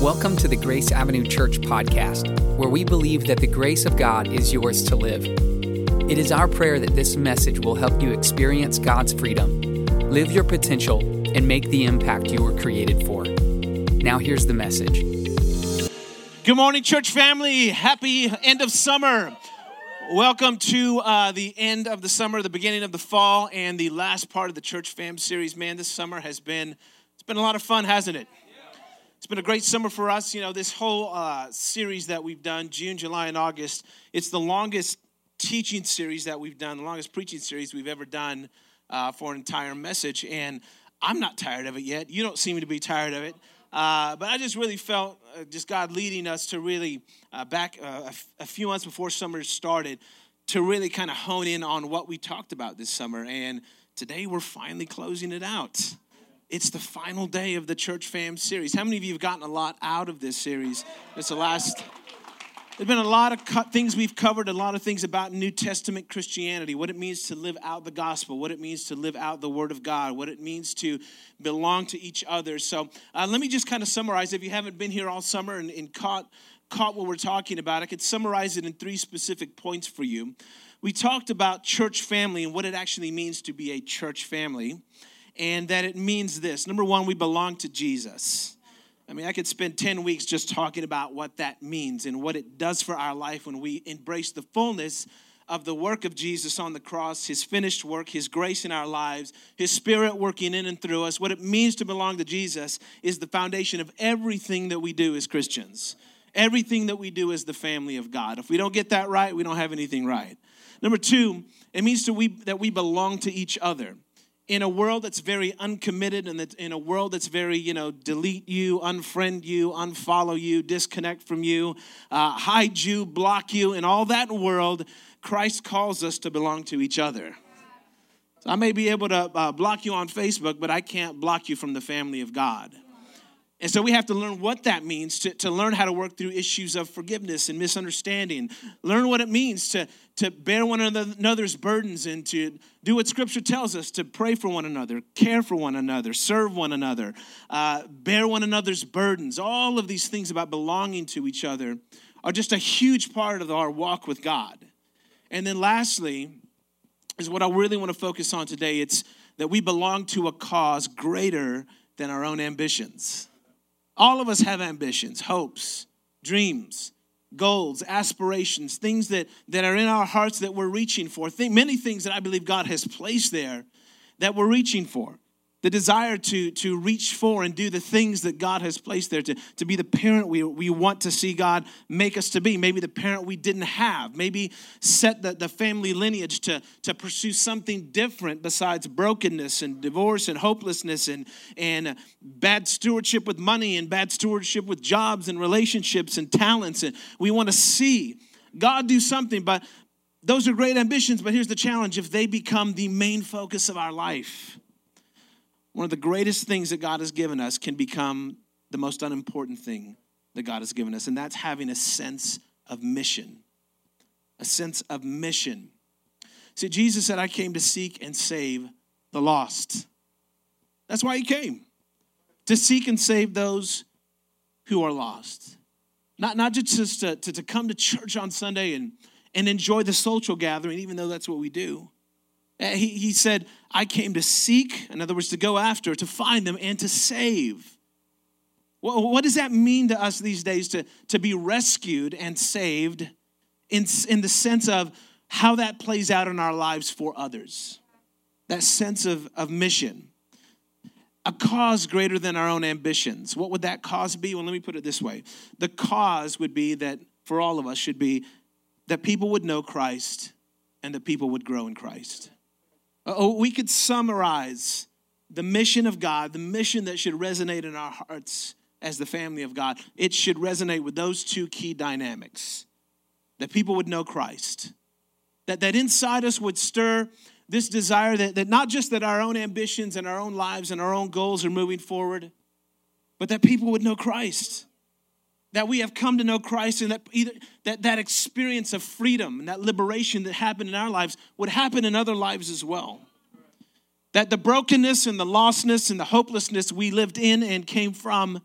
Welcome to the Grace Avenue Church podcast, where we believe that the grace of God is yours to live. It is our prayer that this message will help you experience God's freedom, live your potential, and make the impact you were created for. Now here's the message. Good morning, church family. Happy end of summer. Welcome to the end of the summer, the beginning of the fall, and the last part of the Church Fam series. Man, this summer has been a lot of fun, hasn't it? It's been a great summer for us. You know, this whole series that we've done, June, July, and August, it's the longest teaching series that we've done, the longest preaching series we've ever done for an entire message. And I'm not tired of it yet. You don't seem to be tired of it. But I just really felt just God leading us to really, back a few months before summer started, to really kind of hone in on what we talked about this summer. And today we're finally closing it out. It's the final day of the Church Fam series. How many of you have gotten a lot out of this series? There's been a lot of things we've covered, a lot of things about New Testament Christianity, what it means to live out the gospel, what it means to live out the Word of God, what it means to belong to each other. So let me just kind of summarize. If you haven't been here all summer and caught what we're talking about, I could summarize it in three specific points for you. We talked about church family and what it actually means to be a church family. And that it means this. Number one, we belong to Jesus. I mean, I could spend 10 weeks just talking about what that means and what it does for our life when we embrace the fullness of the work of Jesus on the cross, his finished work, his grace in our lives, his Spirit working in and through us. What it means to belong to Jesus is the foundation of everything that we do as Christians. Everything that we do is the family of God. If we don't get that right, we don't have anything right. Number two, it means that we belong to each other. In a world that's very uncommitted and in a world that's very, delete you, unfriend you, unfollow you, disconnect from you, hide you, block you, in all that world, Christ calls us to belong to each other. So I may be able to block you on Facebook, but I can't block you from the family of God. And so we have to learn what that means to learn how to work through issues of forgiveness and misunderstanding. Learn what it means to bear one another's burdens and to do what Scripture tells us, to pray for one another, care for one another, serve one another, bear one another's burdens. All of these things about belonging to each other are just a huge part of our walk with God. And then lastly is what I really want to focus on today. It's that we belong to a cause greater than our own ambitions. All of us have ambitions, hopes, dreams, goals, aspirations, things that are in our hearts that we're reaching for. Many things that I believe God has placed there that we're reaching for. The desire to reach for and do the things that God has placed there, to be the parent we want to see God make us to be. Maybe the parent we didn't have. Maybe set the family lineage to pursue something different besides brokenness and divorce and hopelessness and bad stewardship with money and bad stewardship with jobs and relationships and talents. And we want to see God do something. But those are great ambitions, but here's the challenge. If they become the main focus of our life, one of the greatest things that God has given us can become the most unimportant thing that God has given us, and that's having a sense of mission. A sense of mission. See, Jesus said, I came to seek and save the lost. That's why he came, to seek and save those who are lost. Not just to come to church on Sunday and enjoy the social gathering, even though that's what we do. He said, I came to seek, in other words, to go after, to find them, and to save. Well, what does that mean to us these days to be rescued and saved in the sense of how that plays out in our lives for others? That sense of mission. A cause greater than our own ambitions. What would that cause be? Well, let me put it this way. The cause would be that, for all of us, should be that people would know Christ and that people would grow in Christ. We could summarize the mission of God, the mission that should resonate in our hearts as the family of God. It should resonate with those two key dynamics, that people would know Christ, that inside us would stir this desire that not just that our own ambitions and our own lives and our own goals are moving forward, but that people would know Christ, that we have come to know Christ, and that experience of freedom and that liberation that happened in our lives would happen in other lives as well. That the brokenness and the lostness and the hopelessness we lived in and came from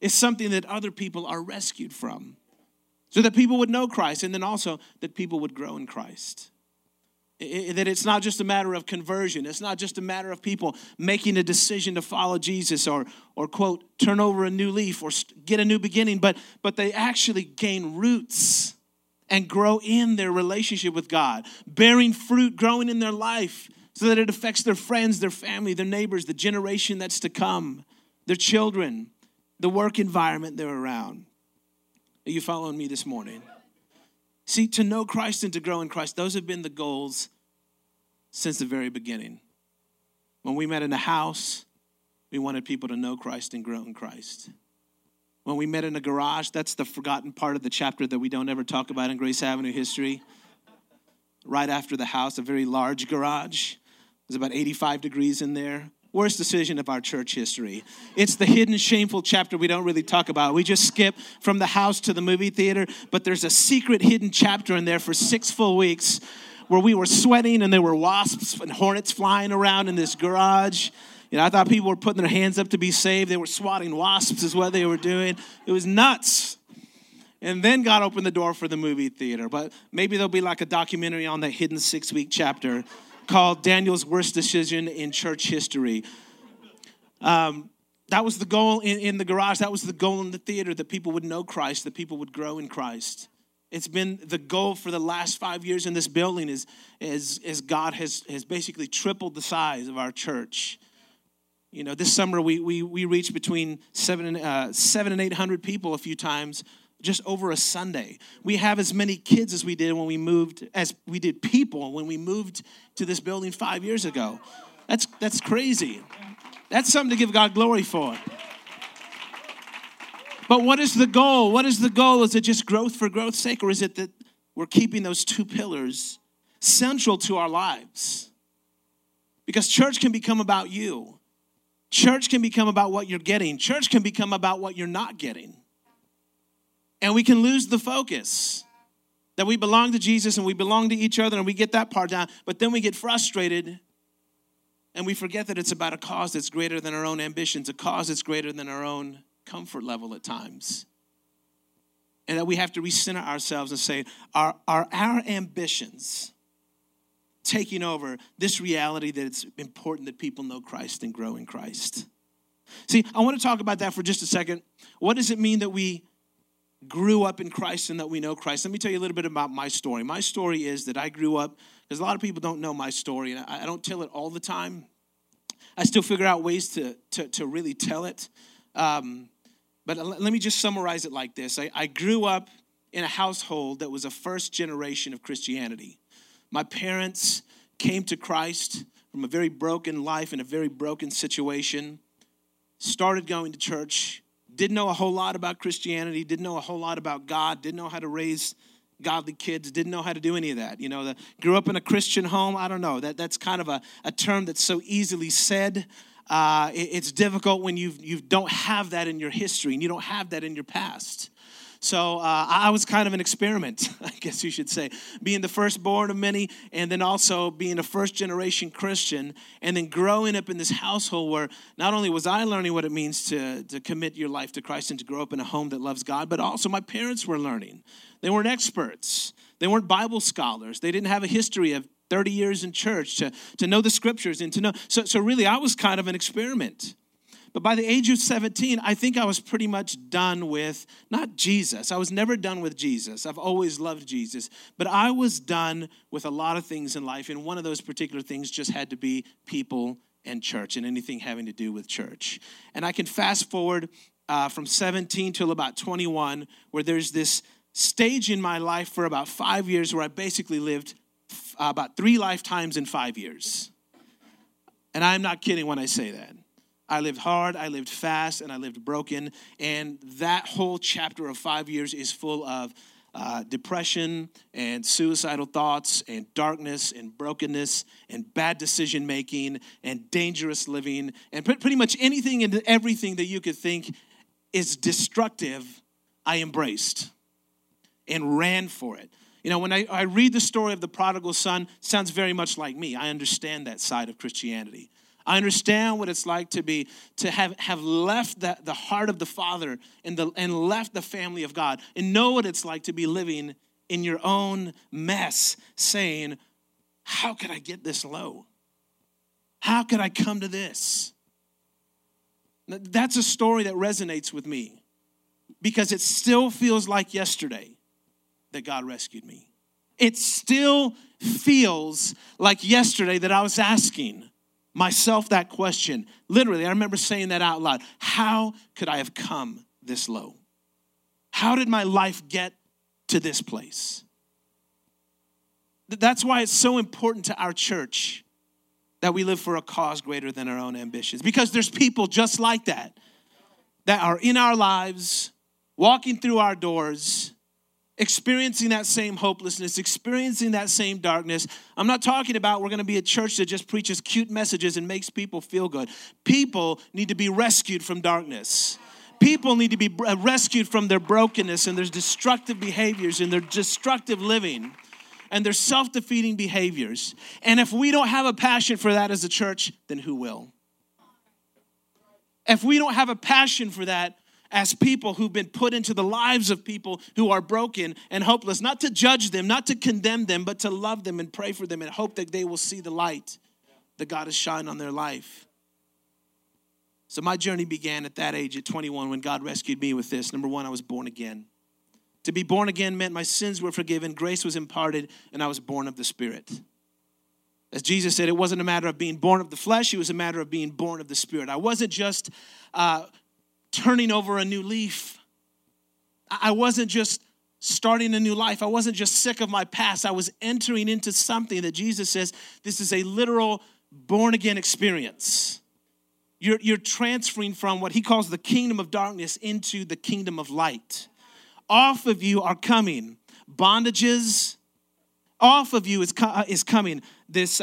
is something that other people are rescued from, so that people would know Christ, and then also that people would grow in Christ. That it's not just a matter of conversion. It's not just a matter of people making a decision to follow Jesus or quote, turn over a new leaf or get a new beginning, but they actually gain roots and grow in their relationship with God, bearing fruit, growing in their life so that it affects their friends, their family, their neighbors, the generation that's to come, their children, the work environment they're around. Are you following me this morning? See, to know Christ and to grow in Christ, those have been the goals since the very beginning. When we met in the house, we wanted people to know Christ and grow in Christ. When we met in a garage, that's the forgotten part of the chapter that we don't ever talk about in Grace Avenue history. Right after the house, a very large garage. It was about 85 degrees in there. Worst decision of our church history. It's the hidden, shameful chapter we don't really talk about. We just skip from the house to the movie theater, but there's a secret hidden chapter in there for 6 full weeks where we were sweating and there were wasps and hornets flying around in this garage. You know, I thought people were putting their hands up to be saved. They were swatting wasps is what they were doing. It was nuts. And then God opened the door for the movie theater, but maybe there'll be like a documentary on that hidden 6-week chapter called Daniel's Worst Decision in Church History. That was the goal in the garage. That was the goal in the theater, that people would know Christ, that people would grow in Christ. It's been the goal for the last 5 years in this building is God has basically tripled the size of our church. You know, this summer we reached between 700 and 800 people a few times just over a Sunday. We have as many kids as we did when we moved, as we did people when we moved to this building 5 years ago. That's crazy. That's something to give God glory for. But what is the goal? What is the goal? Is it just growth for growth's sake, or is it that we're keeping those two pillars central to our lives? Because church can become about you. Church can become about what you're getting. Church can become about what you're not getting. And we can lose the focus that we belong to Jesus and we belong to each other, and we get that part down. But then we get frustrated and we forget that it's about a cause that's greater than our own ambitions, a cause that's greater than our own comfort level at times. And that we have to recenter ourselves and say, are our ambitions taking over this reality that it's important that people know Christ and grow in Christ? See, I want to talk about that for just a second. What does it mean that we grew up in Christ and that we know Christ? Let me tell you a little bit about my story. My story is that I grew up, because a lot of people don't know my story, and I don't tell it all the time. I still figure out ways to really tell it. But let me just summarize it like this. I grew up in a household that was a first generation of Christianity. My parents came to Christ from a very broken life in a very broken situation, started going to church, didn't know a whole lot about Christianity, didn't know a whole lot about God, didn't know how to raise godly kids, didn't know how to do any of that. You know, grew up in a Christian home, I don't know. That's kind of a term that's so easily said. It's difficult when you don't have that in your history and you don't have that in your past. So I was kind of an experiment, I guess you should say, being the firstborn of many and then also being a first-generation Christian and then growing up in this household where not only was I learning what it means to commit your life to Christ and to grow up in a home that loves God, but also my parents were learning. They weren't experts. They weren't Bible scholars. They didn't have a history of 30 years in church to know the scriptures and to know. So really, I was kind of an experiment. But by the age of 17, I think I was pretty much done with, not Jesus. I was never done with Jesus. I've always loved Jesus. But I was done with a lot of things in life. And one of those particular things just had to be people and church and anything having to do with church. And I can fast forward from 17 till about 21, where there's this stage in my life for about 5 years where I basically lived about 3 lifetimes in 5 years. And I'm not kidding when I say that. I lived hard, I lived fast, and I lived broken. And that whole chapter of 5 years is full of depression and suicidal thoughts and darkness and brokenness and bad decision making and dangerous living and pretty much anything and everything that you could think is destructive, I embraced and ran for it. You know, when I read the story of the prodigal son, it sounds very much like me. I understand that side of Christianity. I understand what it's like to be, to have left the heart of the Father and left the family of God, and know what it's like to be living in your own mess, saying, how could I get this low? How could I come to this? That's a story that resonates with me, because it still feels like yesterday that God rescued me. It still feels like yesterday that I was asking myself that question. Literally, I remember saying that out loud. How could I have come this low? How did my life get to this place? That's why it's so important to our church that we live for a cause greater than our own ambitions. Because there's people just like that, that are in our lives, walking through our doors, experiencing that same hopelessness, experiencing that same darkness. I'm not talking about we're going to be a church that just preaches cute messages and makes people feel good. People need to be rescued from darkness. People need to be rescued from their brokenness and their destructive behaviors and their destructive living and their self-defeating behaviors. And if we don't have a passion for that as a church, then who will? If we don't have a passion for that as people who've been put into the lives of people who are broken and hopeless, not to judge them, not to condemn them, but to love them and pray for them and hope that they will see the light that God has shined on their life. So my journey began at that age, at 21, when God rescued me with this. Number one, I was born again. To be born again meant my sins were forgiven, grace was imparted, and I was born of the Spirit. As Jesus said, it wasn't a matter of being born of the flesh, it was a matter of being born of the Spirit. I wasn't just turning over a new leaf. I wasn't just starting a new life. I wasn't just sick of my past. I was entering into something that Jesus says, this is a literal born-again experience. You're transferring from what he calls the kingdom of darkness into the kingdom of light. Off of you are coming bondages. Off of you is coming this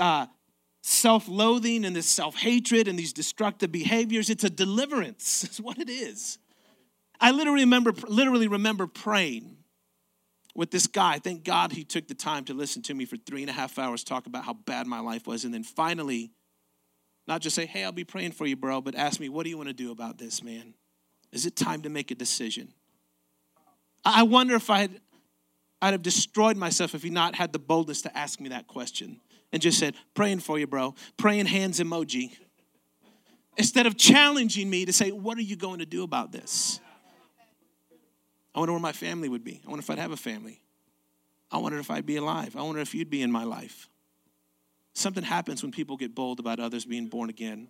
self-loathing and this self-hatred and these destructive behaviors. It's a deliverance. It's what it is. I literally remember praying with this guy. Thank God he took the time to listen to me for 3.5 hours, talk about how bad my life was. And then finally, not just say, hey, I'll be praying for you, bro, but ask me, what do you want to do about this, man? Is it time to make a decision? I wonder if I'd have destroyed myself if he not had the boldness to ask me that question. And just said, praying for you, bro. Praying hands emoji. Instead of challenging me to say, what are you going to do about this? I wonder where my family would be. I wonder if I'd have a family. I wonder if I'd be alive. I wonder if you'd be in my life. Something happens when people get bold about others being born again.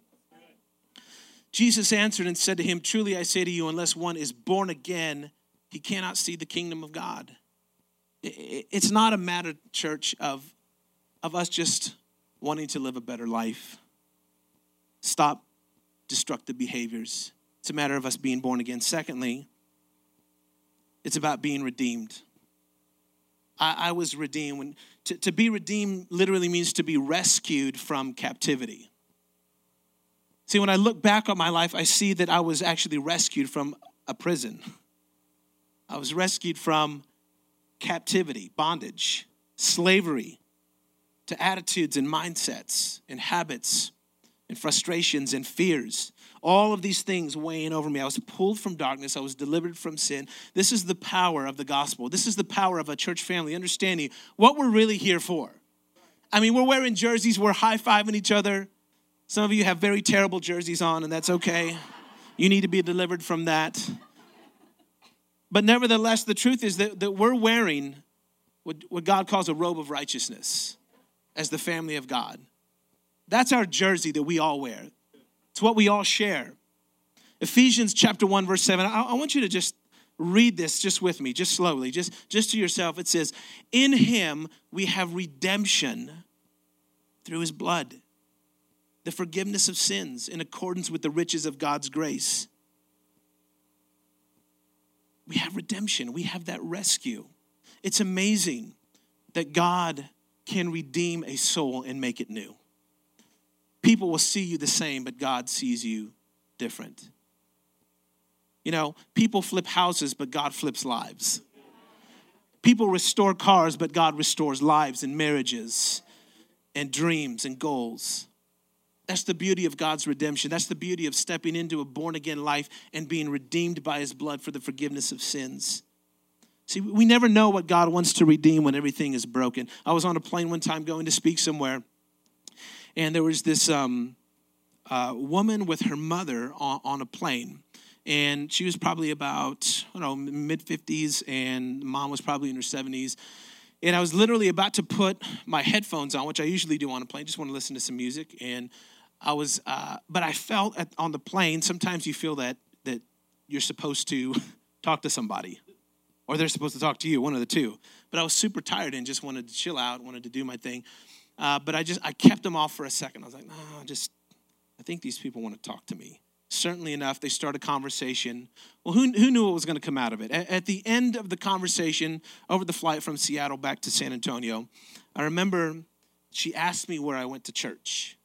Jesus answered and said to him, truly I say to you, unless one is born again, he cannot see the kingdom of God. It's not a matter, church, of us just wanting to live a better life. Stop destructive behaviors. It's a matter of us being born again. Secondly, it's about being redeemed. I was redeemed. To be redeemed literally means to be rescued from captivity. See, when I look back on my life, I see that I was actually rescued from a prison. I was rescued from captivity, bondage, slavery, to attitudes and mindsets and habits and frustrations and fears. All of these things weighing over me. I was pulled from darkness. I was delivered from sin. This is the power of the gospel. This is the power of a church family, understanding what we're really here for. I mean, we're wearing jerseys. We're high-fiving each other. Some of you have very terrible jerseys on, and that's okay. You need to be delivered from that. But nevertheless, the truth is that we're wearing what God calls a robe of righteousness. As the family of God. That's our jersey that we all wear. It's what we all share. Ephesians chapter 1, verse 7. I want you to just read this just with me, just slowly, just to yourself. It says, in him we have redemption through his blood, the forgiveness of sins in accordance with the riches of God's grace. We have redemption. We have that rescue. It's amazing that God can redeem a soul and make it new. People will see you the same, but God sees you different. You know, people flip houses, but God flips lives. People restore cars, but God restores lives and marriages and dreams and goals. That's the beauty of God's redemption. That's the beauty of stepping into a born-again life and being redeemed by his blood for the forgiveness of sins. See, we never know what God wants to redeem when everything is broken. I was on a plane one time going to speak somewhere, and there was this woman with her mother on a plane. And she was probably about, I don't know, mid-50s, and mom was probably in her 70s. And I was literally about to put my headphones on, which I usually do on a plane. Just want to listen to some music. And I was, but I felt on the plane, sometimes you feel that you're supposed to talk to somebody, or they're supposed to talk to you, one of the two. But I was super tired and just wanted to chill out, wanted to do my thing. But I kept them off for a second. I was like, no, I think these people want to talk to me. Certainly enough, they start a conversation. Well, who knew what was going to come out of it? At the end of the conversation over the flight from Seattle back to San Antonio, I remember she asked me where I went to church.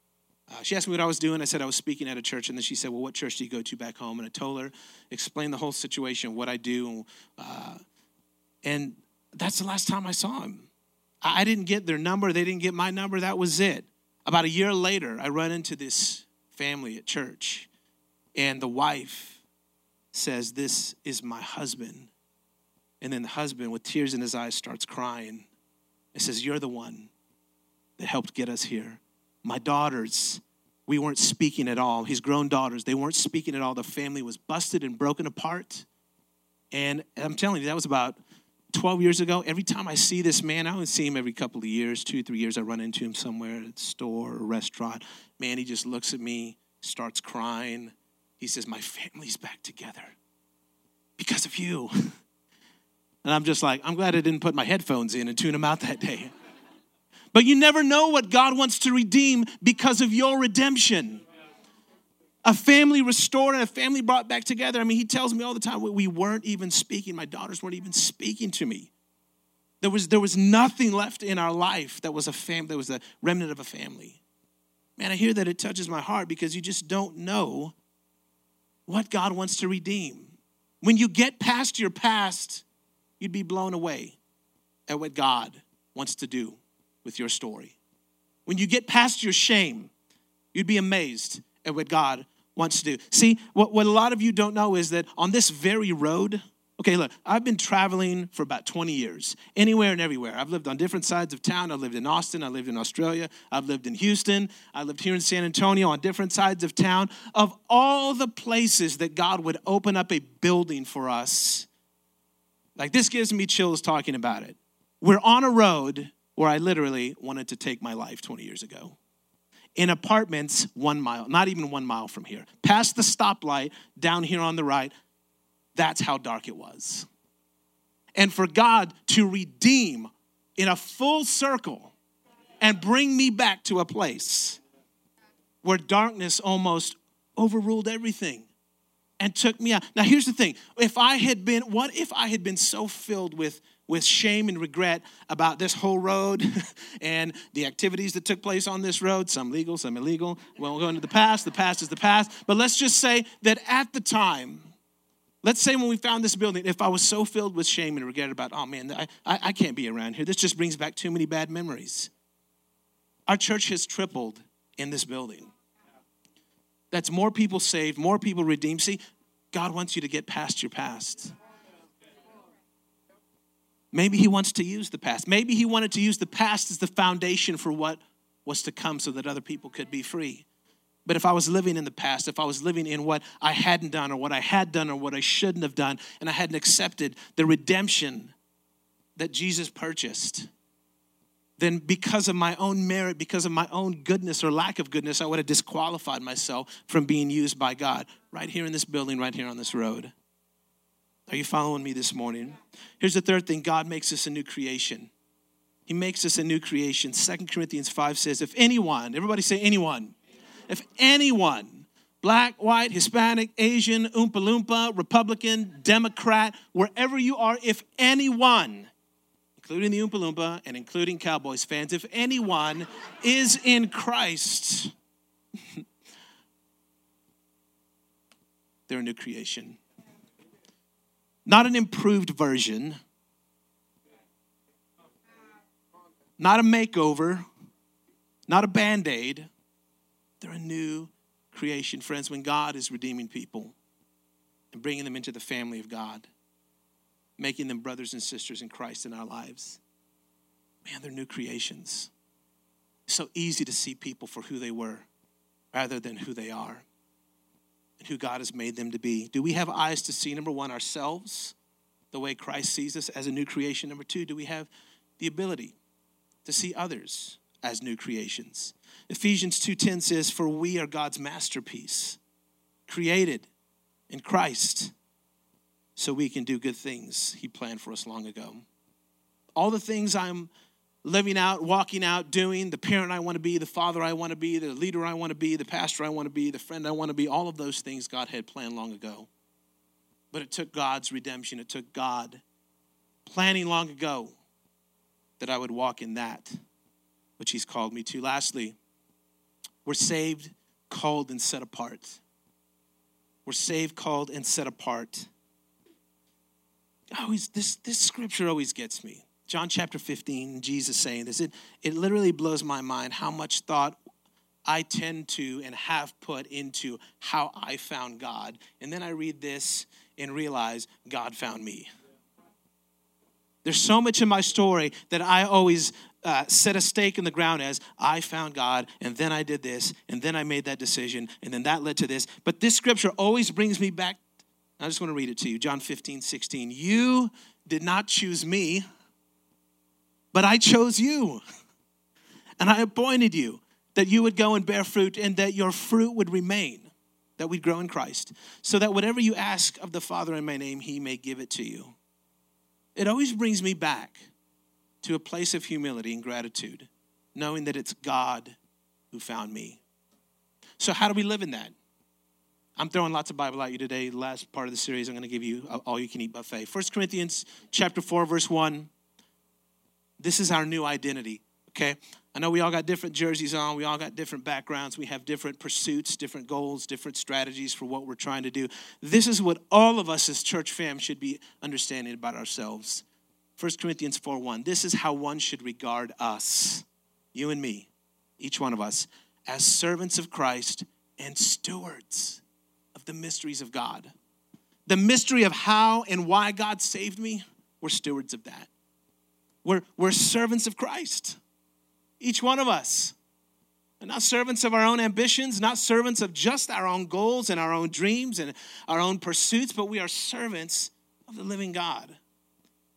She asked me what I was doing. I said I was speaking at a church, and then she said, well, what church do you go to back home? And I told her, explained the whole situation, what I do. And that's the last time I saw him. I didn't get their number. They didn't get my number. That was it. About a year later, I run into this family at church. And the wife says, this is my husband. And then the husband, with tears in his eyes, starts crying. It says, you're the one that helped get us here. My daughters, we weren't speaking at all. His grown daughters, they weren't speaking at all. The family was busted and broken apart. And I'm telling you, that was about 12 years ago. Every time I see this man, I only see him every couple of years, 2-3 years. I run into him somewhere at a store or a restaurant. Man, he just looks at me, starts crying. He says, my family's back together because of you. And I'm just like, I'm glad I didn't put my headphones in and tune them out that day. But you never know what God wants to redeem because of your redemption. A family restored and a family brought back together. I mean, he tells me all the time, we weren't even speaking. My daughters weren't even speaking to me. There was nothing left in our life that was a family. That was the remnant of a family. Man, I hear that, it touches my heart, because you just don't know what God wants to redeem. When you get past your past, you'd be blown away at what God wants to do with your story. When you get past your shame, you'd be amazed at what God wants to do. See, what a lot of you don't know is that on this very road, okay, look, I've been traveling for about 20 years, anywhere and everywhere. I've lived on different sides of town. I lived in Austin. I lived in Australia. I've lived in Houston. I lived here in San Antonio, on different sides of town. Of all the places that God would open up a building for us, like, this gives me chills talking about it. We're on a road where I literally wanted to take my life 20 years ago. In apartments 1 mile, not even 1 mile from here, past the stoplight down here on the right. That's how dark it was. And for God to redeem in a full circle and bring me back to a place where darkness almost overruled everything and took me out. Now, here's the thing. What if I had been so filled with shame and regret about this whole road and the activities that took place on this road, some legal, some illegal. We won't go into the past. The past is the past. But let's just say that at the time, let's say when we found this building, if I was so filled with shame and regret about, oh man, I can't be around here. This just brings back too many bad memories. Our church has tripled in this building. That's more people saved, more people redeemed. See, God wants you to get past your past. Maybe he wants to use the past. Maybe he wanted to use the past as the foundation for what was to come so that other people could be free. But if I was living in the past, if I was living in what I hadn't done or what I had done or what I shouldn't have done, and I hadn't accepted the redemption that Jesus purchased, then because of my own merit, because of my own goodness or lack of goodness, I would have disqualified myself from being used by God right here in this building, right here on this road. Are you following me this morning? Here's the third thing. God makes us a new creation. He makes us a new creation. 2 Corinthians 5 says, if anyone, everybody say anyone. If anyone, black, white, Hispanic, Asian, Oompa Loompa, Republican, Democrat, wherever you are, if anyone, including the Oompa Loompa and including Cowboys fans, if anyone is in Christ, they're a new creation. Not an improved version. Not a makeover. Not a Band-Aid. They're a new creation. Friends, when God is redeeming people and bringing them into the family of God, making them brothers and sisters in Christ in our lives, man, they're new creations. It's so easy to see people for who they were rather than who they are and who God has made them to be. Do we have eyes to see, number one, ourselves, the way Christ sees us as a new creation? Number two, do we have the ability to see others as new creations? Ephesians 2:10 says, "For we are God's masterpiece, created in Christ, so we can do good things he planned for us long ago." All the things I'm living out, walking out, doing, the parent I want to be, the father I want to be, the leader I want to be, the pastor I want to be, the friend I want to be, all of those things God had planned long ago. But it took God's redemption. It took God planning long ago that I would walk in that which he's called me to. Lastly, we're saved, called, and set apart. We're saved, called, and set apart. This scripture always gets me. John chapter 15, Jesus saying this. It literally blows my mind how much thought I tend to and have put into how I found God. And then I read this and realize God found me. There's so much in my story that I always set a stake in the ground as I found God, and then I did this, and then I made that decision, and then that led to this. But this scripture always brings me back. I just want to read it to you. John 15:16. "You did not choose me, but I chose you, and I appointed you that you would go and bear fruit and that your fruit would remain," that we'd grow in Christ, "so that whatever you ask of the Father in my name, he may give it to you." It always brings me back to a place of humility and gratitude, knowing that it's God who found me. So how do we live in that? I'm throwing lots of Bible at you today. The last part of the series, I'm going to give you all-you-can-eat buffet. 1 Corinthians chapter 4, verse 1. This is our new identity, okay? I know we all got different jerseys on. We all got different backgrounds. We have different pursuits, different goals, different strategies for what we're trying to do. This is what all of us as church fam should be understanding about ourselves. 1 Corinthians 4:1. "This is how one should regard us," you and me, each one of us, "as servants of Christ and stewards of the mysteries of God." The mystery of how and why God saved me, we're stewards of that. We're servants of Christ. Each one of us. We're not servants of our own ambitions, not servants of just our own goals and our own dreams and our own pursuits, but we are servants of the living God.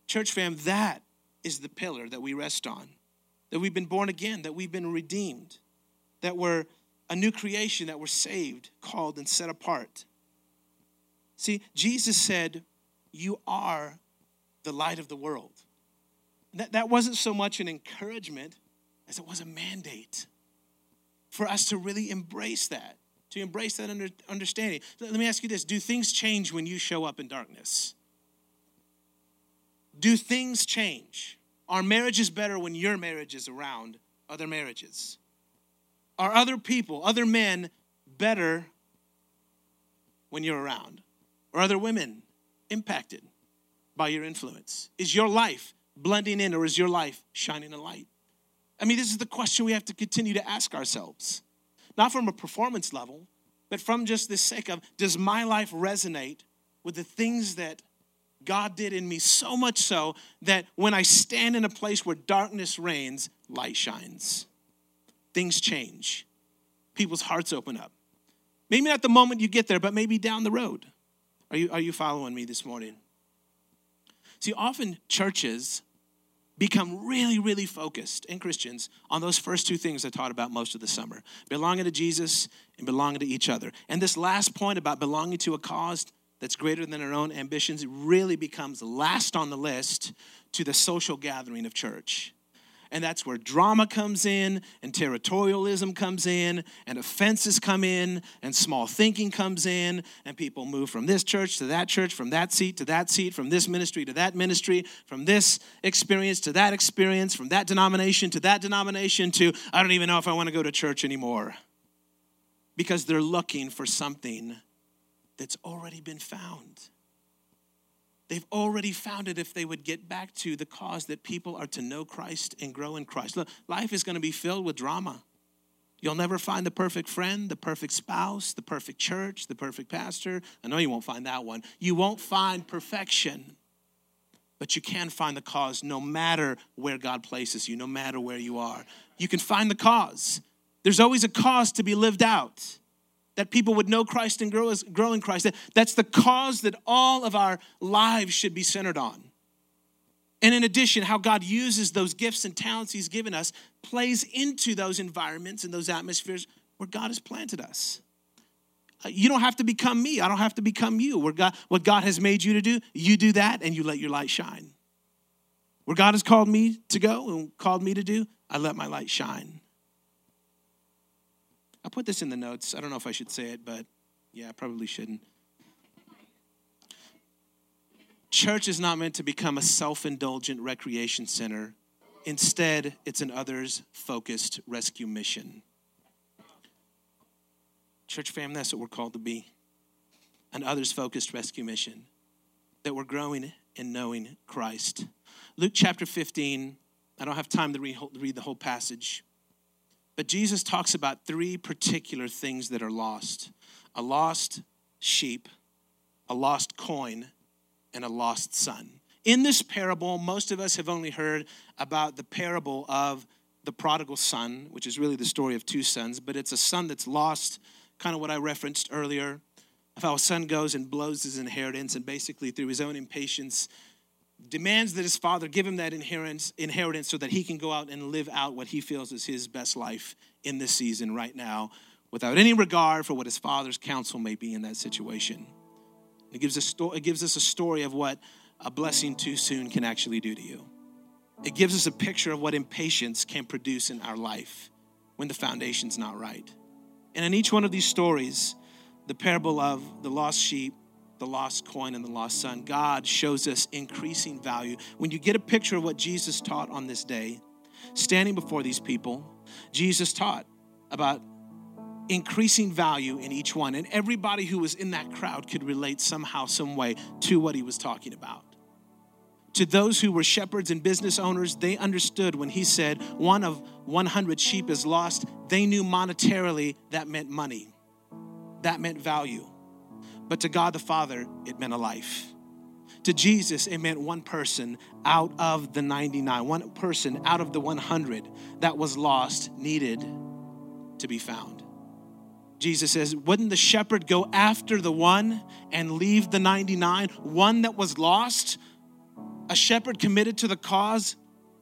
Church fam, that is the pillar that we rest on, that we've been born again, that we've been redeemed, that we're a new creation, that we're saved, called, and set apart. See, Jesus said, "You are the light of the world." That wasn't so much an encouragement as it was a mandate for us to really embrace that, to embrace that understanding. Let me ask you this. Do things change when you show up in darkness? Do things change? Are marriages better when your marriage is around other marriages? Are other people, other men, better when you're around? Or other women impacted by your influence? Is your life blending in, or is your life shining a light? I mean, this is the question we have to continue to ask ourselves, not from a performance level, but from just the sake of, does my life resonate with the things that God did in me, so much so that when I stand in a place where darkness reigns, light shines. Things change. People's hearts open up. Maybe not the moment you get there, but maybe down the road. Are you following me this morning? See, often churches become really, really focused, and Christians, on those first two things I taught about most of the summer, belonging to Jesus and belonging to each other. And this last point about belonging to a cause that's greater than our own ambitions, it really becomes last on the list to the social gathering of church. And that's where drama comes in, and territorialism comes in, and offenses come in, and small thinking comes in, and people move from this church to that church, from that seat to that seat, from this ministry to that ministry, from this experience to that experience, from that denomination to, I don't even know if I want to go to church anymore. Because they're looking for something that's already been found. They've already found it if they would get back to the cause that people are to know Christ and grow in Christ. Look, life is going to be filled with drama. You'll never find the perfect friend, the perfect spouse, the perfect church, the perfect pastor. I know you won't find that one. You won't find perfection, but you can find the cause no matter where God places you, no matter where you are. You can find the cause. There's always a cause to be lived out, that people would know Christ and grow in Christ. That's the cause that all of our lives should be centered on. And in addition, how God uses those gifts and talents he's given us plays into those environments and those atmospheres where God has planted us. You don't have to become me. I don't have to become you. What God has made you to do, you do that and you let your light shine. Where God has called me to go and called me to do, I let my light shine. I put this in the notes. I don't know if I should say it, but yeah, I probably shouldn't. Church is not meant to become a self-indulgent recreation center. Instead, it's an others-focused rescue mission. Church fam, that's what we're called to be. An others-focused rescue mission. That we're growing and knowing Christ. Luke chapter 15. I don't have time to read the whole passage. But Jesus talks about three particular things that are lost. A lost sheep, a lost coin, and a lost son. In this parable, most of us have only heard about the parable of the prodigal son, which is really the story of two sons, but it's a son that's lost, kind of what I referenced earlier, of how a son goes and blows his inheritance and basically through his own impatience demands that his father give him that inheritance so that he can go out and live out what he feels is his best life in this season right now without any regard for what his father's counsel may be in that situation. It gives us a story of what a blessing too soon can actually do to you. It gives us a picture of what impatience can produce in our life when the foundation's not right. And in each one of these stories, the parable of the lost sheep, the lost coin, and the lost son, God shows us increasing value. When you get a picture of what Jesus taught on this day, standing before these people, Jesus taught about increasing value in each one. And everybody who was in that crowd could relate somehow, some way to what he was talking about. To those who were shepherds and business owners, they understood when he said, one of 100 sheep is lost. They knew monetarily that meant money. That meant value. But to God the Father, it meant a life. To Jesus, it meant one person out of the 99, one person out of the 100 that was lost needed to be found. Jesus says, wouldn't the shepherd go after the one and leave the 99, one that was lost? A shepherd committed to the cause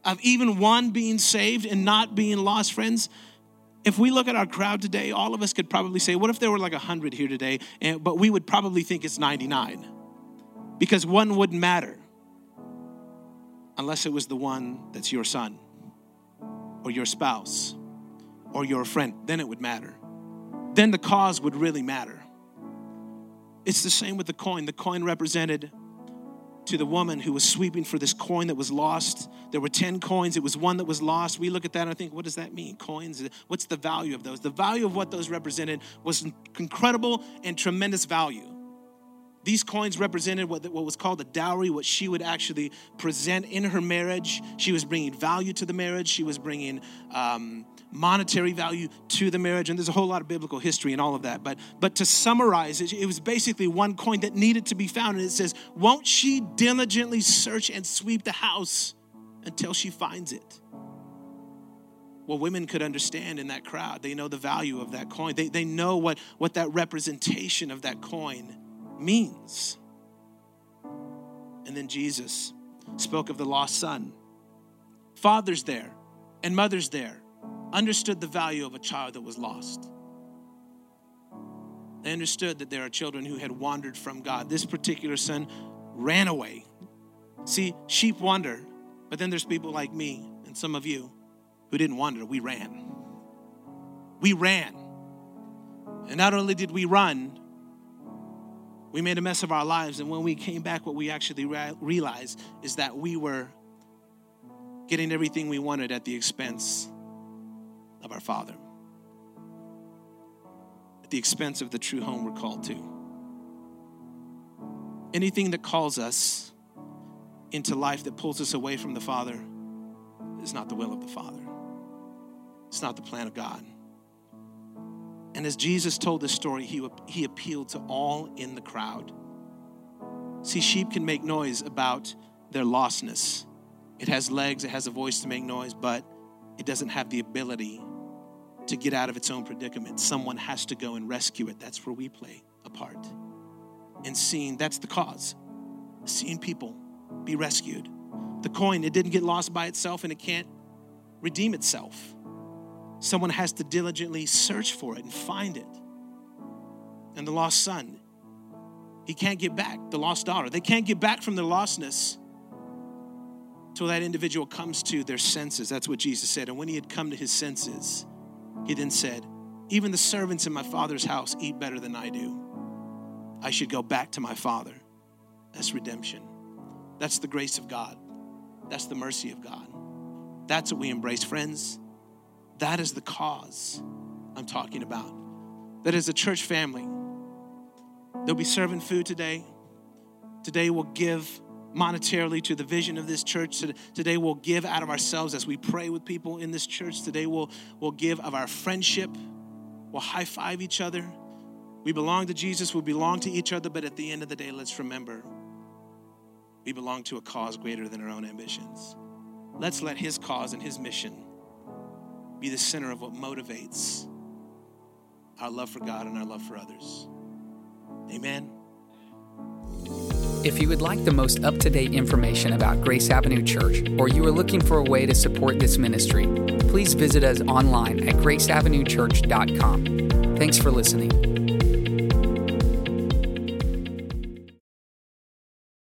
of even one being saved and not being lost, friends. If we look at our crowd today, all of us could probably say, what if there were like 100 here today? But we would probably think it's 99 because one wouldn't matter unless it was the one that's your son or your spouse or your friend. Then it would matter. Then the cause would really matter. It's the same with the coin. The coin represented to the woman who was sweeping for this coin that was lost. There were 10 coins. It was one that was lost. We look at that and I think, what does that mean? Coins? What's the value of those? The value of what those represented was incredible and tremendous value. These coins represented what was called a dowry, what she would actually present in her marriage. She was bringing value to the marriage. She was bringing monetary value to the marriage. And there's a whole lot of biblical history and all of that. But to summarize, it was basically one coin that needed to be found. And it says, won't she diligently search and sweep the house until she finds it? Well, women could understand in that crowd. They know the value of that coin. They know what that representation of that coin means. And then Jesus spoke of the lost son. Fathers there and mothers there understood the value of a child that was lost. They understood that there are children who had wandered from God. This particular son ran away. See, sheep wander, but then there's people like me and some of you who didn't wander. We ran. We ran. And not only did we run, we made a mess of our lives. And when we came back, what we actually realized is that we were getting everything we wanted at the expense of our Father. At the expense of the true home we're called to. Anything that calls us into life that pulls us away from the Father is not the will of the Father. It's not the plan of God. And as Jesus told this story, he appealed to all in the crowd. See, sheep can make noise about their lostness. It has legs, it has a voice to make noise, but it doesn't have the ability to get out of its own predicament. Someone has to go and rescue it. That's where we play a part. And seeing, that's the cause. Seeing people be rescued. The coin, it didn't get lost by itself and it can't redeem itself. Someone has to diligently search for it and find it. And the lost son, he can't get back. The lost daughter, they can't get back from their lostness till that individual comes to their senses. That's what Jesus said. And when he had come to his senses, he then said, even the servants in my father's house eat better than I do. I should go back to my father. That's redemption. That's the grace of God. That's the mercy of God. That's what we embrace, friends. That is the cause I'm talking about. That is a church family. They'll be serving food today. Today we'll give monetarily to the vision of this church. Today we'll give out of ourselves as we pray with people in this church. Today we'll give of our friendship. We'll high-five each other. We belong to Jesus. We belong to each other. But at the end of the day, let's remember, we belong to a cause greater than our own ambitions. Let's let his cause and his mission be the center of what motivates our love for God and our love for others. Amen. If you would like the most up-to-date information about Grace Avenue Church, or you are looking for a way to support this ministry, please visit us online at graceavenuechurch.com. Thanks for listening.